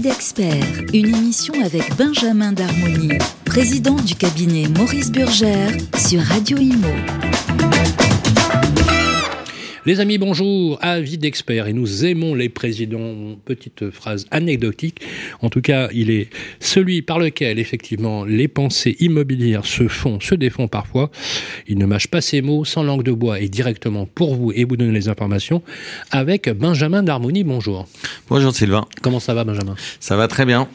Esprit d'expert, une émission avec Benjamin Darmoni, président du cabinet Maurice Burgère sur Radio Imo. Les amis, bonjour, avis d'experts, et nous aimons les présidents. Petite phrase anecdotique, en tout cas, il est celui par lequel, effectivement, les pensées immobilières se défont parfois. Il ne mâche pas ses mots, sans langue de bois, et directement pour vous, et vous donne les informations, avec Benjamin Darmoni, bonjour. Bonjour Sylvain. Comment ça va, Benjamin ? Ça va très bien.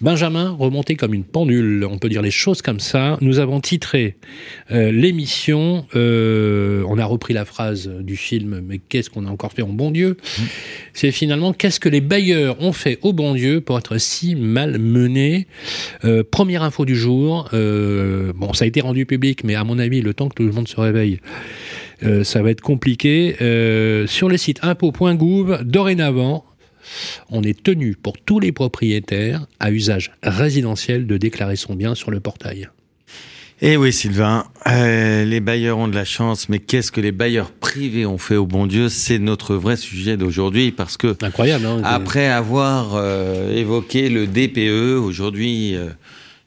Benjamin, remonté comme une pendule, on peut dire les choses comme ça. Nous avons titré l'émission, on a repris la phrase du film, mais qu'est-ce qu'on a encore fait au bon Dieu ? C'est finalement qu'est-ce que les bailleurs ont fait au bon Dieu pour être si mal menés ? Première info du jour, bon, ça a été rendu public, mais à mon avis, le temps que tout le monde se réveille, ça va être compliqué. Sur le site impots.gouv, dorénavant, on est tenu pour tous les propriétaires à usage résidentiel de déclarer son bien sur le portail. Eh oui Sylvain, les bailleurs ont de la chance, mais qu'est-ce que les bailleurs privés ont fait au bon Dieu ? C'est notre vrai sujet d'aujourd'hui, parce que incroyable, hein, après avoir évoqué le DPE, aujourd'hui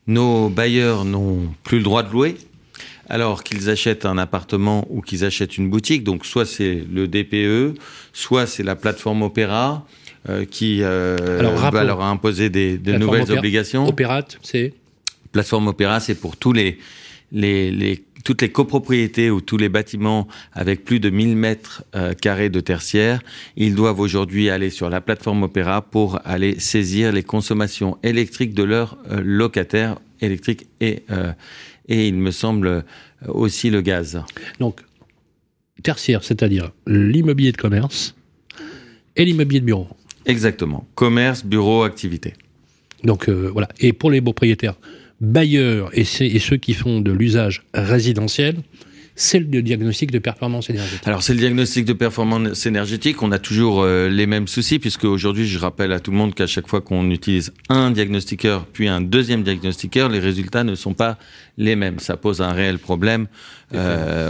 nos bailleurs n'ont plus le droit de louer, alors qu'ils achètent un appartement ou qu'ils achètent une boutique. Donc soit c'est le DPE, soit c'est la plateforme Opérat qui leur a imposé des nouvelles obligations. Opérat, c'est Plateforme Opérat, c'est pour toutes les copropriétés ou tous les bâtiments avec plus de 1000 mètres carrés de tertiaire. Ils doivent aujourd'hui aller sur la plateforme Opérat pour aller saisir les consommations électriques de leurs locataires électriques et il me semble aussi le gaz. Donc, tertiaire, c'est-à-dire l'immobilier de commerce et l'immobilier de bureau. Exactement. Commerce, bureau, activité. Donc, voilà. Et pour les propriétaires bailleurs et ceux qui font de l'usage résidentiel, c'est le diagnostic de performance énergétique. Alors, c'est le diagnostic de performance énergétique. On a toujours les mêmes soucis, puisque aujourd'hui, je rappelle à tout le monde qu'à chaque fois qu'on utilise un diagnostiqueur, puis un deuxième diagnostiqueur, les résultats ne sont pas les mêmes. Ça pose un réel problème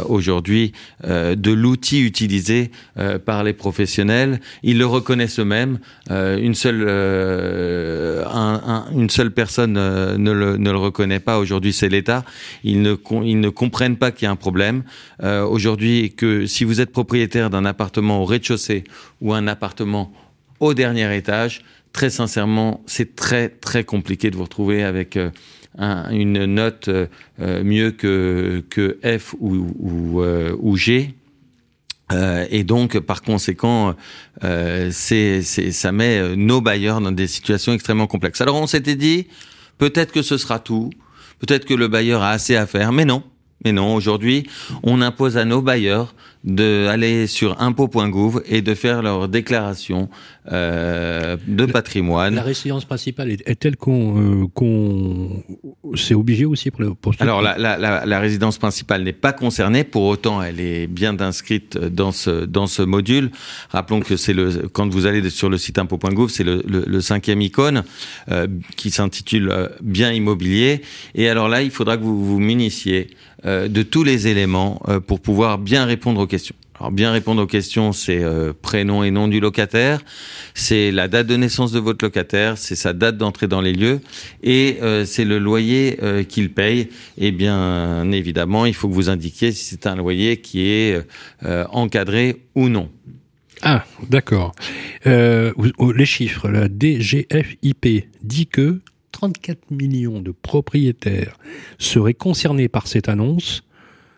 aujourd'hui de l'outil utilisé par les professionnels. Ils le reconnaissent eux-mêmes. Une seule personne ne le reconnaît pas. Aujourd'hui, c'est l'État. Ils ne comprennent pas qu'il y a un problème. Aujourd'hui, que si vous êtes propriétaire d'un appartement au rez-de-chaussée ou un appartement au dernier étage, très sincèrement, c'est très très compliqué de vous retrouver avec une note mieux que F ou G. Et donc, par conséquent, ça met nos bailleurs dans des situations extrêmement complexes. Alors, on s'était dit, peut-être que ce sera tout, peut-être que le bailleur a assez à faire, mais non. Mais non, aujourd'hui, on impose à nos bailleurs d'aller sur impots.gouv et de faire leur déclaration de patrimoine. La résidence principale est telle qu'on c'est obligé aussi pour ceux. Alors la résidence principale n'est pas concernée, pour autant elle est bien inscrite dans ce module. Rappelons que c'est quand vous allez sur le site impots.gouv, c'est le cinquième icône qui s'intitule bien immobilier. Et alors là, il faudra que vous vous munissiez de tous les éléments pour pouvoir bien répondre aux questions. Alors, bien répondre aux questions, c'est prénom et nom du locataire, c'est la date de naissance de votre locataire, c'est sa date d'entrée dans les lieux, et c'est le loyer qu'il paye. Et bien évidemment, il faut que vous indiquiez si c'est un loyer qui est encadré ou non. Ah, d'accord. Les chiffres, la DGFIP dit que 34 millions de propriétaires seraient concernés par cette annonce,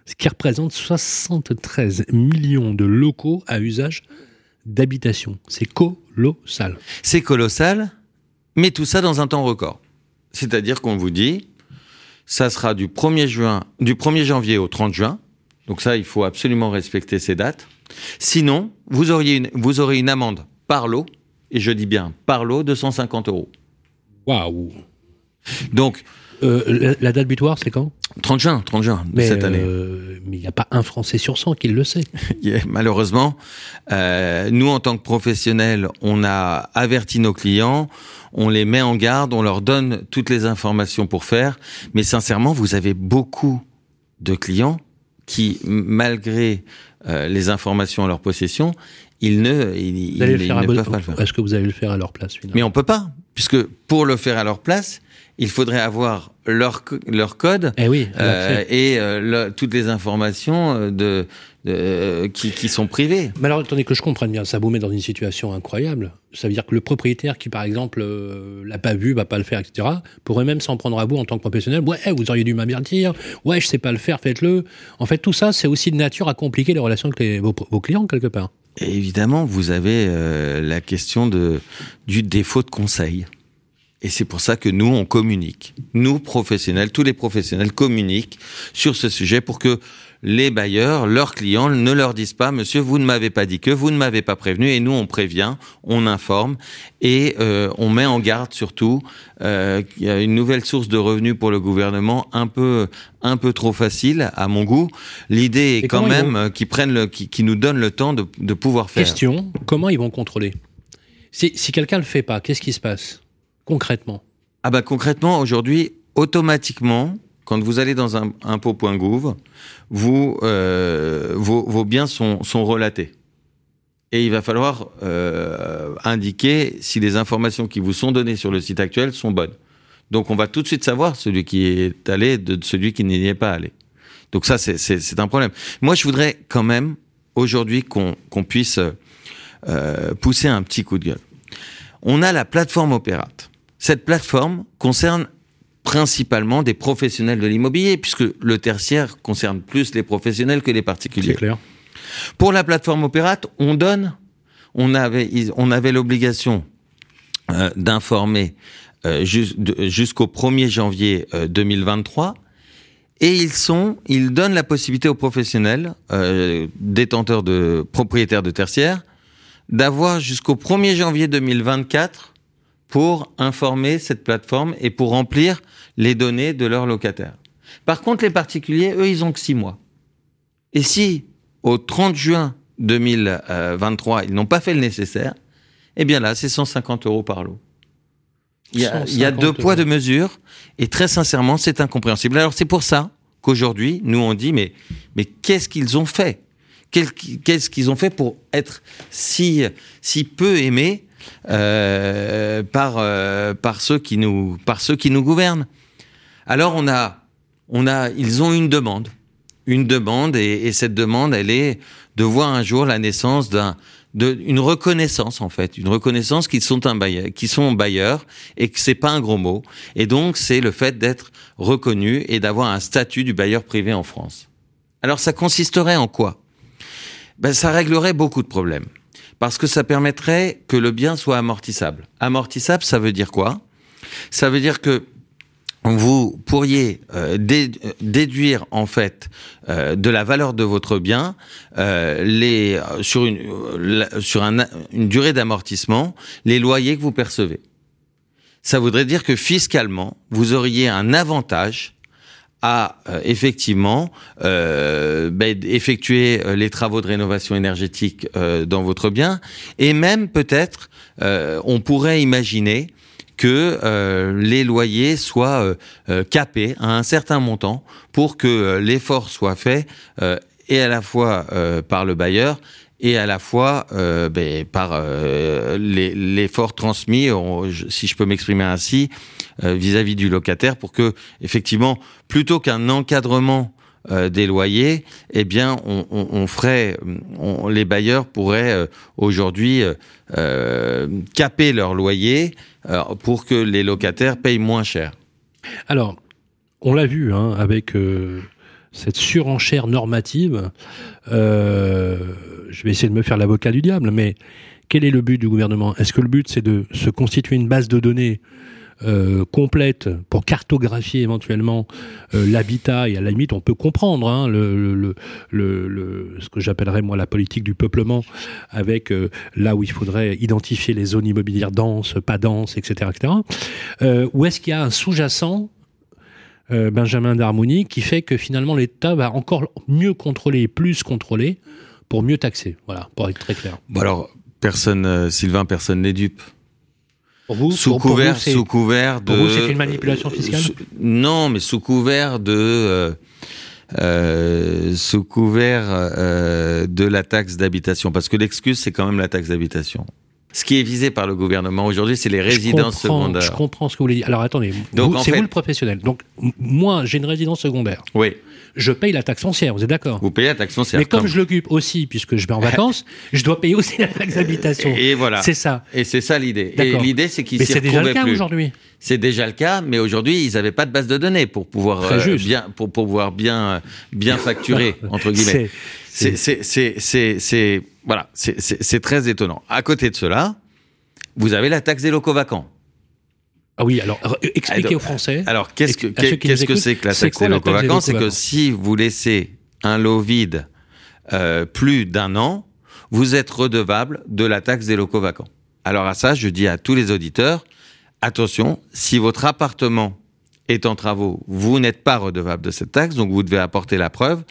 ce qui représente 73 millions de locaux à usage d'habitation. C'est colossal. C'est colossal, mais tout ça dans un temps record. C'est-à-dire qu'on vous dit, ça sera du 1er janvier au 30 juin, donc ça, il faut absolument respecter ces dates. Sinon, vous aurez une amende par lot, et je dis bien par lot, de 150 €. Waouh. Donc, la date butoir, c'est quand ? 30 juin de cette année. Mais il n'y a pas un Français sur 100 qui le sait. Yeah, malheureusement, nous, en tant que professionnels, on a averti nos clients, on les met en garde, on leur donne toutes les informations pour faire. Mais sincèrement, vous avez beaucoup de clients qui, malgré les informations à leur possession, ils ne peuvent pas le faire. Est-ce que vous allez le faire à leur place, finalement ? Mais on ne peut pas, puisque pour le faire à leur place, il faudrait avoir leur code toutes les informations qui sont privées. Mais alors, attendez que je comprenne bien, ça vous met dans une situation incroyable. Ça veut dire que le propriétaire qui, par exemple, l'a pas vu, va pas le faire, etc., pourrait même s'en prendre à vous en tant que professionnel. Ouais, vous auriez dû m'avertir. Ouais, je sais pas le faire, faites-le. En fait, tout ça, c'est aussi de nature à compliquer les relations avec vos clients, quelque part. Et évidemment, vous avez la question du défaut de conseil. Et c'est pour ça que nous, on communique. Nous, professionnels, tous les professionnels communiquent sur ce sujet pour que les bailleurs, leurs clients, ne leur disent pas « Monsieur, vous ne m'avez pas dit que, vous ne m'avez pas prévenu ». Et nous, on prévient, on informe et on met en garde surtout. Il y a une nouvelle source de revenus pour le gouvernement un peu trop facile, à mon goût. L'idée est quand même qu'ils nous donnent le temps de pouvoir faire. Question, comment ils vont contrôler ? Si quelqu'un le fait pas, qu'est-ce qui se passe ? Concrètement. Ah bah concrètement, aujourd'hui, automatiquement, quand vous allez dans un impots.gouv, vos biens sont relatés. Et il va falloir indiquer si les informations qui vous sont données sur le site actuel sont bonnes. Donc on va tout de suite savoir celui qui est allé de celui qui n'y est pas allé. Donc ça, c'est un problème. Moi, je voudrais quand même, aujourd'hui, qu'on puisse pousser un petit coup de gueule. On a la plateforme Opérat. Cette plateforme concerne principalement des professionnels de l'immobilier, puisque le tertiaire concerne plus les professionnels que les particuliers. C'est clair. Pour la plateforme Opérat, on avait l'obligation d'informer jusqu'au 1er janvier 2023. Et ils donnent la possibilité aux professionnels, détenteurs de propriétaires de tertiaires, d'avoir jusqu'au 1er janvier 2024 pour informer cette plateforme et pour remplir les données de leurs locataires. Par contre, les particuliers, eux, ils ont que 6 mois. Et si, au 30 juin 2023, ils n'ont pas fait le nécessaire, eh bien là, c'est 150 € par lot. Il y a 2 poids, 2 mesures, et très sincèrement, c'est incompréhensible. Alors, c'est pour ça qu'aujourd'hui, nous, on dit, mais qu'est-ce qu'ils ont fait ? Qu'est-ce qu'ils ont fait pour être si peu aimés par ceux qui nous gouvernent ? Alors ils ont une demande, et cette demande, elle est de voir un jour la naissance d'une reconnaissance, en fait, une reconnaissance qu'ils sont bailleurs, et que c'est pas un gros mot, et donc c'est le fait d'être reconnu et d'avoir un statut du bailleur privé en France. Alors ça consisterait en quoi ? Ça réglerait beaucoup de problèmes, parce que ça permettrait que le bien soit amortissable. Amortissable, ça veut dire quoi ? Ça veut dire que vous pourriez déduire, en fait, de la valeur de votre bien sur une durée d'amortissement, les loyers que vous percevez. Ça voudrait dire que fiscalement, vous auriez un avantage à effectivement effectuer les travaux de rénovation énergétique dans votre bien, et même peut-être on pourrait imaginer que les loyers soient capés à un certain montant pour que l'effort soit fait et à la fois par le bailleur et à la fois par l'effort transmis, si je peux m'exprimer ainsi, vis-à-vis du locataire, pour que, effectivement, plutôt qu'un encadrement des loyers, eh bien, les bailleurs pourraient aujourd'hui caper leurs loyers pour que les locataires payent moins cher. Alors, on l'a vu avec cette surenchère normative, je vais essayer de me faire l'avocat du diable, mais quel est le but du gouvernement ? Est-ce que le but, c'est de se constituer une base de données complète pour cartographier éventuellement l'habitat, et à la limite on peut comprendre ce que j'appellerais moi la politique du peuplement, avec là où il faudrait identifier les zones immobilières denses, pas denses, etc. Ou est-ce qu'il y a un sous-jacent, Benjamin Darmoni, qui fait que finalement l'État va encore mieux contrôler, plus contrôler, pour mieux taxer, voilà, pour être très clair. Bon, alors, personne, Sylvain, n'est dupe. Pour vous, c'est une manipulation fiscale ? Non, mais sous couvert de sous couvert de la taxe d'habitation, parce que l'excuse, c'est quand même la taxe d'habitation. Ce qui est visé par le gouvernement aujourd'hui, c'est les résidences secondaires. Je comprends ce que vous voulez dire. Alors attendez, vous, le professionnel. Donc moi, j'ai une résidence secondaire. Oui. Je paye la taxe foncière, vous êtes d'accord ? Vous payez la taxe foncière. Mais comme je l'occupe aussi, puisque je vais en vacances, je dois payer aussi la taxe d'habitation. Et voilà. C'est ça. Et c'est ça l'idée. D'accord. Et l'idée, c'est qu'ils s'y retrouvaient plus. Mais c'est déjà le cas aujourd'hui. C'est déjà le cas, mais aujourd'hui, ils n'avaient pas de base de données pour pouvoir bien facturer, entre guillemets. C'est très étonnant. À côté de cela, vous avez la taxe des locaux vacants. Ah oui, alors expliquez aux Français. Alors qu'est-ce que c'est que la taxe des locaux vacants ? C'est que si vous laissez un lot vide plus d'un an, vous êtes redevable de la taxe des locaux vacants. Alors à ça, je dis à tous les auditeurs, attention, si votre appartement est en travaux, vous n'êtes pas redevable de cette taxe, donc vous devez apporter la preuve.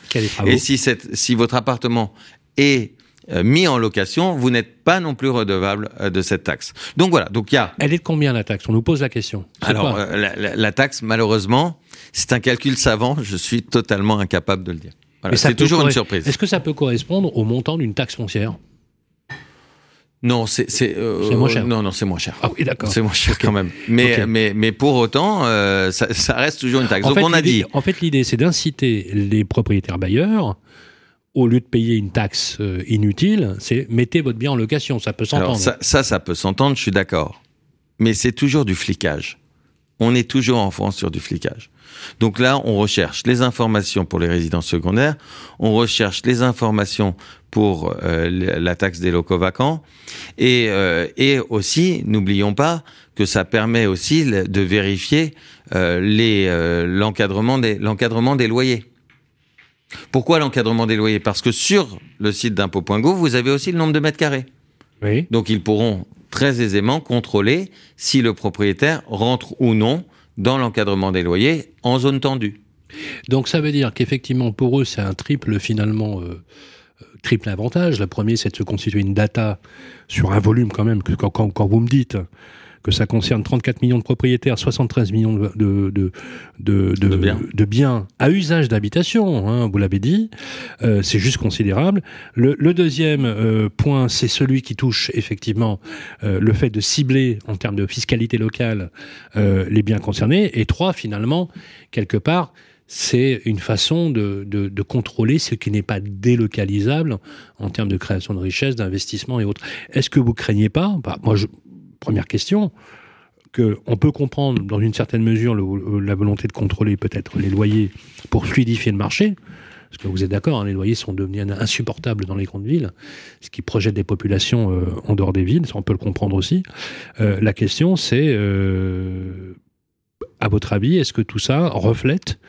Et si votre appartement est mis en location, vous n'êtes pas non plus redevable de cette taxe. Donc voilà, donc il y a... Elle est de combien la taxe ? On nous pose la question. Alors la taxe, malheureusement, c'est un calcul savant, je suis totalement incapable de le dire. Voilà, c'est toujours une surprise. Est-ce que ça peut correspondre au montant d'une taxe foncière ? Non, c'est moins cher. Non, c'est moins cher. Ah oui, d'accord. C'est moins cher quand même. Mais okay. mais pour autant, ça reste toujours une taxe. L'idée, c'est d'inciter les propriétaires bailleurs, au lieu de payer une taxe inutile, c'est mettez votre bien en location. Ça peut s'entendre. Alors ça peut s'entendre. Je suis d'accord. Mais c'est toujours du flicage. On est toujours en France sur du flicage. Donc là, on recherche les informations pour les résidences secondaires, on recherche les informations pour la taxe des locaux vacants, et aussi, n'oublions pas que ça permet aussi de vérifier l'encadrement des loyers. Pourquoi l'encadrement des loyers ? Parce que sur le site d'impots.gouv, vous avez aussi le nombre de mètres carrés. Oui. Donc ils pourront très aisément contrôler si le propriétaire rentre ou non dans l'encadrement des loyers en zone tendue. Donc ça veut dire qu'effectivement pour eux c'est un triple avantage. Le premier c'est de se constituer une data sur un volume quand même, que quand vous me dites que ça concerne 34 millions de propriétaires, 73 millions de biens à usage d'habitation, hein, vous l'avez dit, c'est juste considérable. Le deuxième point, c'est celui qui touche effectivement le fait de cibler en termes de fiscalité locale les biens concernés. Et trois, finalement, quelque part, c'est une façon de contrôler ce qui n'est pas délocalisable en termes de création de richesses, d'investissement et autres. Est-ce que vous craignez pas ? Première question, qu'on peut comprendre dans une certaine mesure la volonté de contrôler peut-être les loyers pour fluidifier le marché, parce que vous êtes d'accord, hein, les loyers sont devenus insupportables dans les grandes villes, ce qui projette des populations en dehors des villes, ça on peut le comprendre aussi. La question c'est, à votre avis, est-ce que tout ça reflète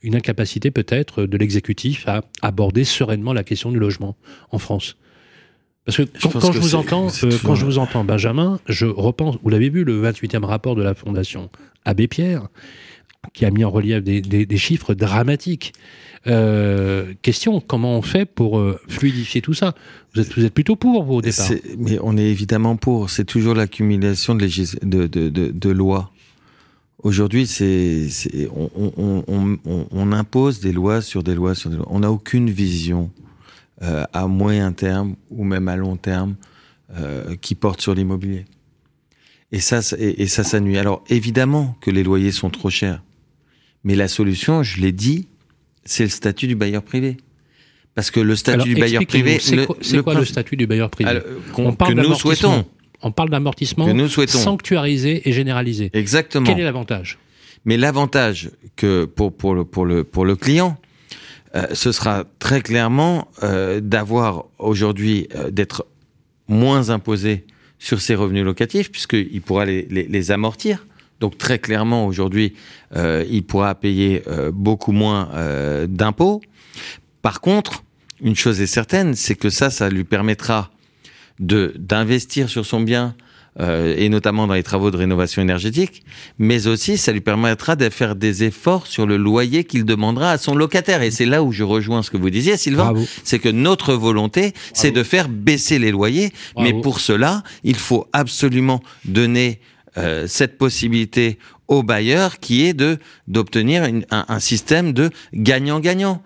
une incapacité peut-être de l'exécutif à aborder sereinement la question du logement en France ? Parce que quand je vous entends, Benjamin, je repense, vous l'avez vu, le 28e rapport de la Fondation Abbé Pierre, qui a mis en relief des chiffres dramatiques. Question, comment on fait pour fluidifier tout ça ? Vous êtes plutôt pour, vous, au départ ? Mais on est évidemment pour, c'est toujours l'accumulation de lois. Aujourd'hui, on impose des lois sur des lois sur des lois. On n'a aucune vision. À moyen terme ou même à long terme qui portent sur l'immobilier. Et ça nuit. Alors évidemment que les loyers sont trop chers, mais la solution, je l'ai dit, c'est le statut du bailleur privé. Parce que le statut du bailleur privé... C'est quoi le statut du bailleur privé ? On parle d'amortissement sanctuarisé et généralisé. Exactement. Quel est l'avantage ? Mais l'avantage que pour le client... ce sera très clairement d'avoir aujourd'hui, d'être moins imposé sur ses revenus locatifs, puisqu'il pourra les amortir. Donc très clairement, aujourd'hui, il pourra payer beaucoup moins d'impôts. Par contre, une chose est certaine, c'est que ça lui permettra d'investir sur son bien, et notamment dans les travaux de rénovation énergétique, mais aussi ça lui permettra de faire des efforts sur le loyer qu'il demandera à son locataire. Et c'est là où je rejoins ce que vous disiez, Sylvain. Bravo. C'est que notre volonté, c'est de faire baisser les loyers, mais pour cela, il faut absolument donner cette possibilité au bailleur qui est d'obtenir un système de gagnant-gagnant.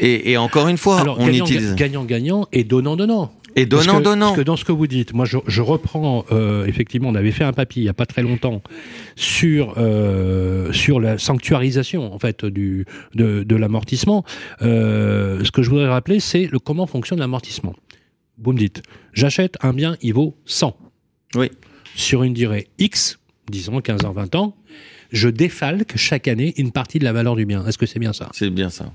Et encore une fois, alors, on utilise... Gagnant-gagnant et donnant-donnant. Et donnant-donnant. Parce que dans ce que vous dites, moi je reprends, effectivement, on avait fait un papier il n'y a pas très longtemps sur la sanctuarisation, en fait, de l'amortissement. Ce que je voudrais rappeler, c'est comment fonctionne l'amortissement. Vous me dites, j'achète un bien, il vaut 100. Oui. Sur une durée X, disons 15 ans, 20 ans, je défalque chaque année une partie de la valeur du bien. Est-ce que c'est bien ça ? C'est bien ça.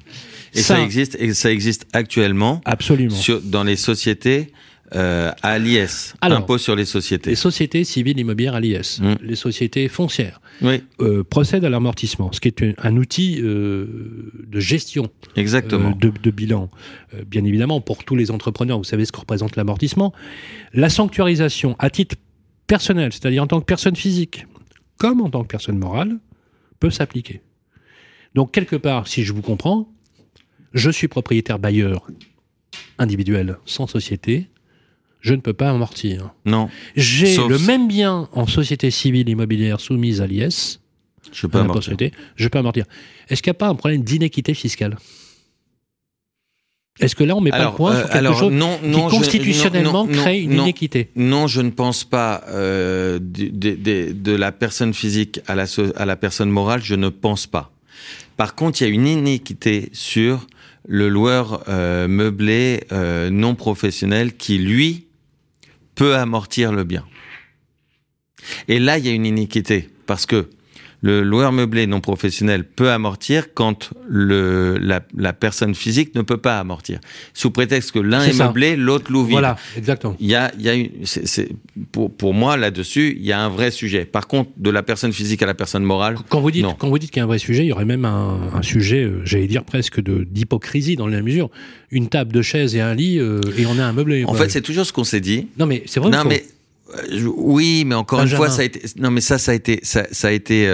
Et ça existe actuellement. Absolument. Dans les sociétés à l'IS, impôt sur les sociétés. Les sociétés civiles immobilières à l'IS, les sociétés foncières, procèdent à l'amortissement, ce qui est un outil de gestion, de bilan. Bien évidemment, pour tous les entrepreneurs, vous savez ce que représente l'amortissement. La sanctuarisation à titre personnel, c'est-à-dire en tant que personne physique, comme en tant que personne morale, peut s'appliquer. Donc, quelque part, si je vous comprends, je suis propriétaire bailleur individuel, sans société, je ne peux pas amortir. Non. J'ai le même bien en société civile immobilière soumise à l'IS, je peux amortir. Je peux amortir. Est-ce qu'il n'y a pas un problème d'inéquité fiscale ? Est-ce que là, on ne met pas le point sur quelque chose qui constitutionnellement crée une inéquité ? Non, je ne pense pas de la personne physique à la personne morale, je ne pense pas. Par contre, il y a une inéquité sur le loueur meublé non professionnel qui, lui, peut amortir le bien. Et là, il y a une inéquité, parce que le loueur meublé non professionnel peut amortir quand la personne physique ne peut pas amortir. Sous prétexte que l'un est meublé, l'autre loue vide. Voilà, exactement. Pour moi, là-dessus, il y a un vrai sujet. Par contre, de la personne physique à la personne morale, quand vous dites qu'il y a un vrai sujet, il y aurait même un sujet, j'allais dire presque d'hypocrisie dans la mesure. Une table, deux chaises et un lit, et on a un meublé. En fait, c'est toujours ce qu'on s'est dit. Non, mais c'est vrai oui, mais encore Benjamin. Une fois, ça a été.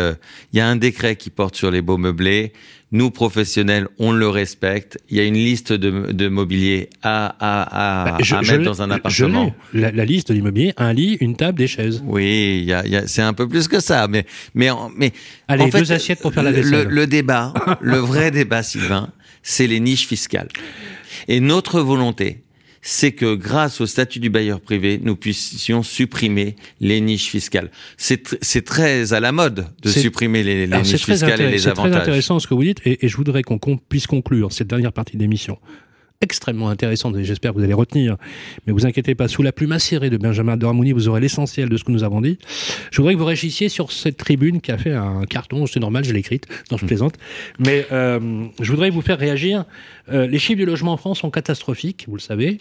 Y a un décret qui porte sur les baux meublés. Nous, professionnels, on le respecte. Il y a une liste de mobilier à mettre dans un appartement. La liste de l'immobilier, un lit, une table, des chaises. Oui, c'est un peu plus que ça. Mais allez, en fait, deux assiettes pour faire la vaisselle. Le débat, le vrai débat, Sylvain, c'est les niches fiscales. Et notre volonté, c'est que grâce au statut du bailleur privé, nous puissions supprimer les niches fiscales. C'est très à la mode supprimer les niches fiscales et les avantages. C'est très intéressant ce que vous dites, et je voudrais qu'on puisse conclure cette dernière partie de l'émission. Extrêmement intéressante, et j'espère que vous allez retenir. Mais vous inquiétez pas, sous la plume acérée de Benjamin Darmoni, vous aurez l'essentiel de ce que nous avons dit. Je voudrais que vous réagissiez sur cette tribune qui a fait un carton, c'est normal, je l'ai écrite, non je plaisante. Mais je voudrais vous faire réagir. Les chiffres du logement en France sont catastrophiques, vous le savez.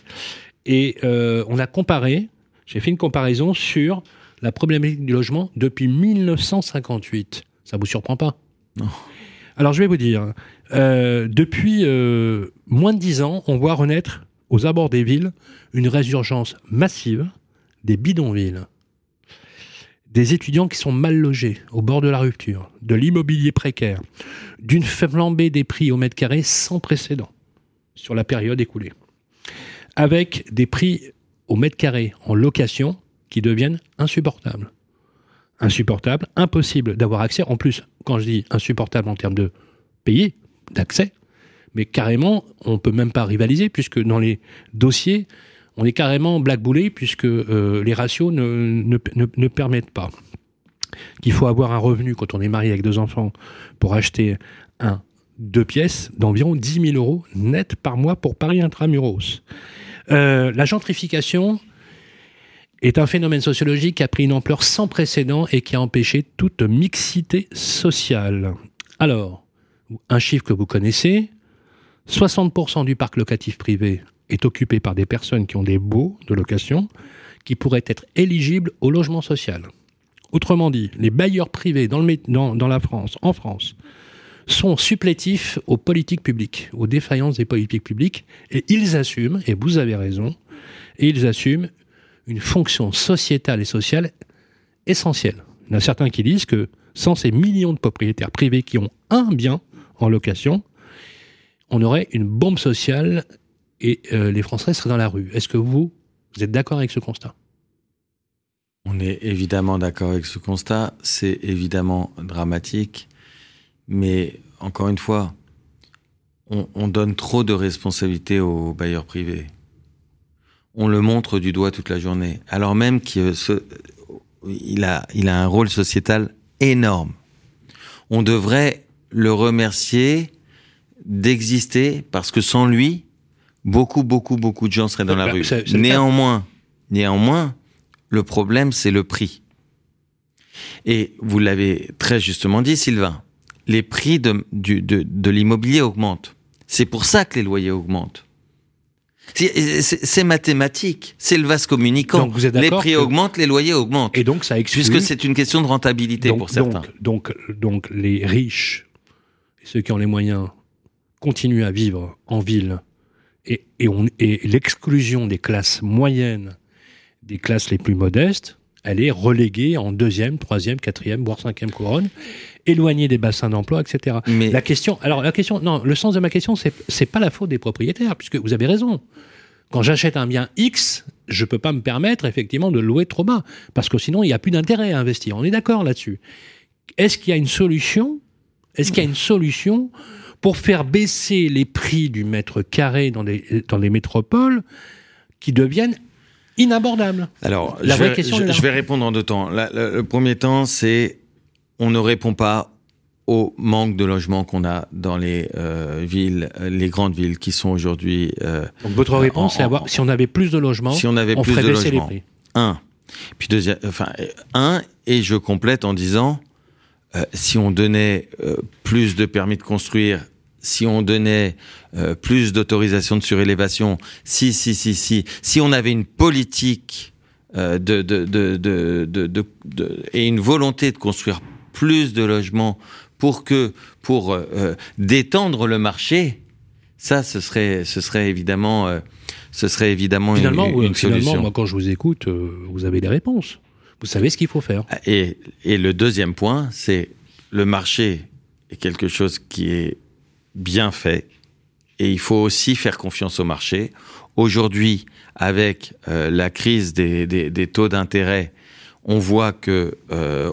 Et on a comparé, j'ai fait une comparaison sur la problématique du logement depuis 1958. Ça vous surprend pas ? Non. Alors je vais vous dire, depuis moins de 10 ans, on voit renaître aux abords des villes une résurgence massive des bidonvilles, des étudiants qui sont mal logés au bord de la rupture, de l'immobilier précaire, d'une flambée des prix au mètre carré sans précédent sur la période écoulée, avec des prix au mètre carré en location qui deviennent insupportables. Insupportable, impossible d'avoir accès. En plus, quand je dis insupportable en termes de payer, d'accès, mais carrément, on ne peut même pas rivaliser, puisque dans les dossiers, on est carrément blackboulé, puisque les ratios ne permettent pas. Qu'il faut avoir un revenu, quand on est marié avec 2 enfants, pour acheter 2 pièces d'environ 10 000 euros net par mois pour Paris intramuros. La gentrification est un phénomène sociologique qui a pris une ampleur sans précédent et qui a empêché toute mixité sociale. Alors, un chiffre que vous connaissez, 60% du parc locatif privé est occupé par des personnes qui ont des baux de location qui pourraient être éligibles au logement social. Autrement dit, les bailleurs privés en France, sont supplétifs aux politiques publiques, aux défaillances des politiques publiques, et ils assument, et vous avez raison, une fonction sociétale et sociale essentielle. Il y en a certains qui disent que sans ces millions de propriétaires privés qui ont un bien en location, on aurait une bombe sociale et les Français seraient dans la rue. Est-ce que vous êtes d'accord avec ce constat ? On est évidemment d'accord avec ce constat, c'est évidemment dramatique, mais encore une fois, on donne trop de responsabilités aux bailleurs privés. On le montre du doigt toute la journée, alors même qu'il a un rôle sociétal énorme. On devrait le remercier d'exister, parce que sans lui, beaucoup de gens seraient dans la rue. Néanmoins, le problème, c'est le prix. Et vous l'avez très justement dit, Sylvain, les prix de l'immobilier augmentent. C'est pour ça que les loyers augmentent. C'est mathématique, c'est le vase communicant. Donc vous êtes d'accord, les prix augmentent, les loyers augmentent. Et donc ça exclut... Puisque c'est une question de rentabilité pour certains. Donc les riches, ceux qui ont les moyens, continuent à vivre en ville. Et l'exclusion des classes moyennes, des classes les plus modestes, elle est reléguée en 2e, 3e, 4e, voire 5e couronne, éloignée des bassins d'emploi, etc. Mais le sens de ma question, c'est pas la faute des propriétaires, puisque vous avez raison. Quand j'achète un bien X, je peux pas me permettre, effectivement, de louer trop bas, parce que sinon, il n'y a plus d'intérêt à investir. On est d'accord là-dessus. Est-ce qu'il y a une solution pour faire baisser les prix du mètre carré dans les métropoles qui deviennent inabordables? Alors, je vais répondre en deux temps. Le premier temps, c'est on ne répond pas au manque de logements qu'on a dans les villes, les grandes villes qui sont aujourd'hui... Donc votre réponse, c'est si on avait plus de logements, on ferait baisser les prix. Et je complète en disant... si on donnait plus de permis de construire, si on donnait plus d'autorisation de surélévation, si on avait une politique et une volonté de construire plus de logements pour détendre le marché, ça ce serait évidemment une solution. Finalement, moi, quand je vous écoute, vous avez des réponses. Vous savez ce qu'il faut faire. Et le deuxième point, c'est le marché est quelque chose qui est bien fait et il faut aussi faire confiance au marché. Aujourd'hui, avec la crise des taux d'intérêt, on voit que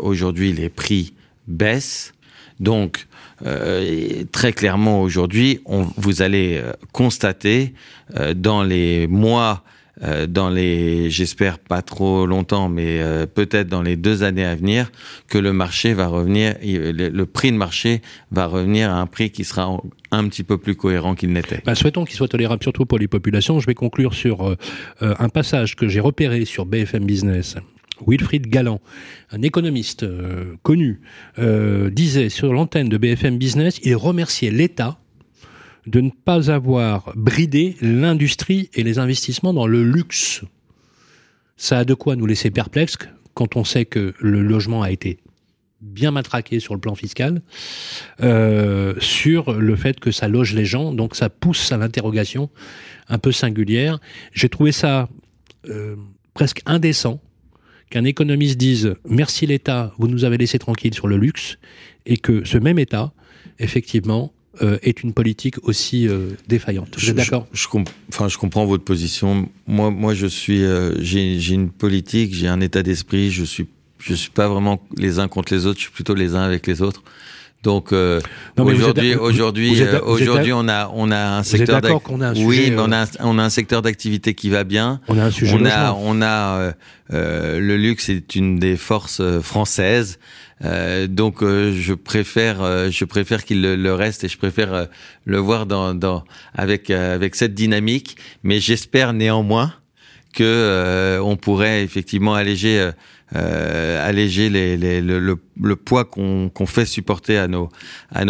aujourd'hui les prix baissent. Donc, très clairement aujourd'hui, vous allez constater dans les mois... j'espère pas trop longtemps, mais peut-être dans les 2 années à venir, que le marché va revenir, le prix de marché va revenir à un prix qui sera un petit peu plus cohérent qu'il n'était. Souhaitons qu'il soit tolérable, surtout pour les populations. Je vais conclure sur un passage que j'ai repéré sur BFM Business. Wilfried Galland, un économiste connu, disait sur l'antenne de BFM Business, il remerciait l'État de ne pas avoir bridé l'industrie et les investissements dans le luxe. Ça a de quoi nous laisser perplexes quand on sait que le logement a été bien matraqué sur le plan fiscal, sur le fait que ça loge les gens, donc ça pousse à l'interrogation un peu singulière. J'ai trouvé ça presque indécent qu'un économiste dise « Merci l'État, vous nous avez laissé tranquille sur le luxe » et que ce même État, effectivement, est une politique aussi défaillante. Vous êtes d'accord ? Je comprends votre position. Moi, je suis, j'ai une politique, j'ai un état d'esprit. Je suis pas vraiment les uns contre les autres. Je suis plutôt les uns avec les autres. Donc aujourd'hui, on a un secteur. Vous êtes d'accord qu'on a un sujet, oui, mais on a un secteur d'activité qui va bien. On a un sujet. On a le luxe est une des forces françaises. Donc je préfère qu'il le reste et je préfère le voir avec cette dynamique. Mais j'espère néanmoins que on pourrait effectivement alléger le poids qu'on fait supporter à nos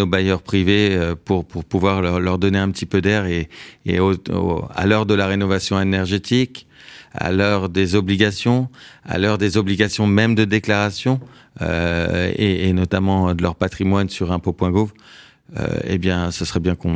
bailleurs privés pour pouvoir leur donner un petit peu d'air à l'heure de la rénovation énergétique, à l'heure des obligations, même de déclaration, et notamment de leur patrimoine sur impots.gouv, eh bien, ce serait bien qu'on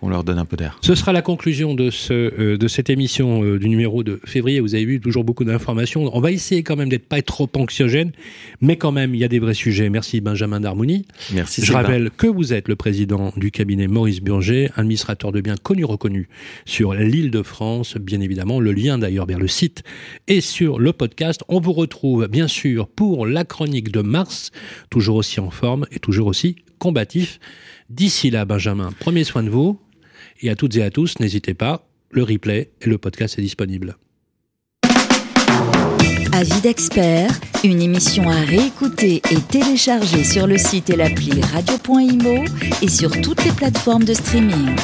qu'on leur donne un peu d'air. Ce sera la conclusion de cette émission du numéro de février. Vous avez vu, toujours beaucoup d'informations. On va essayer quand même d'être pas trop anxiogène, mais quand même, il y a des vrais sujets. Merci Benjamin Darmoni. Merci Sylvain. Je rappelle que vous êtes le président du cabinet Maurice Burgère, administrateur de biens connu, reconnu sur l'île de France, bien évidemment. Le lien d'ailleurs vers le site et sur le podcast. On vous retrouve bien sûr pour la chronique de mars, toujours aussi en forme et toujours aussi combatif. D'ici là, Benjamin, prenez soin de vous et à toutes et à tous, n'hésitez pas, le replay et le podcast est disponible. Avis d'expert, une émission à réécouter et télécharger sur le site et l'appli radio.imo et sur toutes les plateformes de streaming.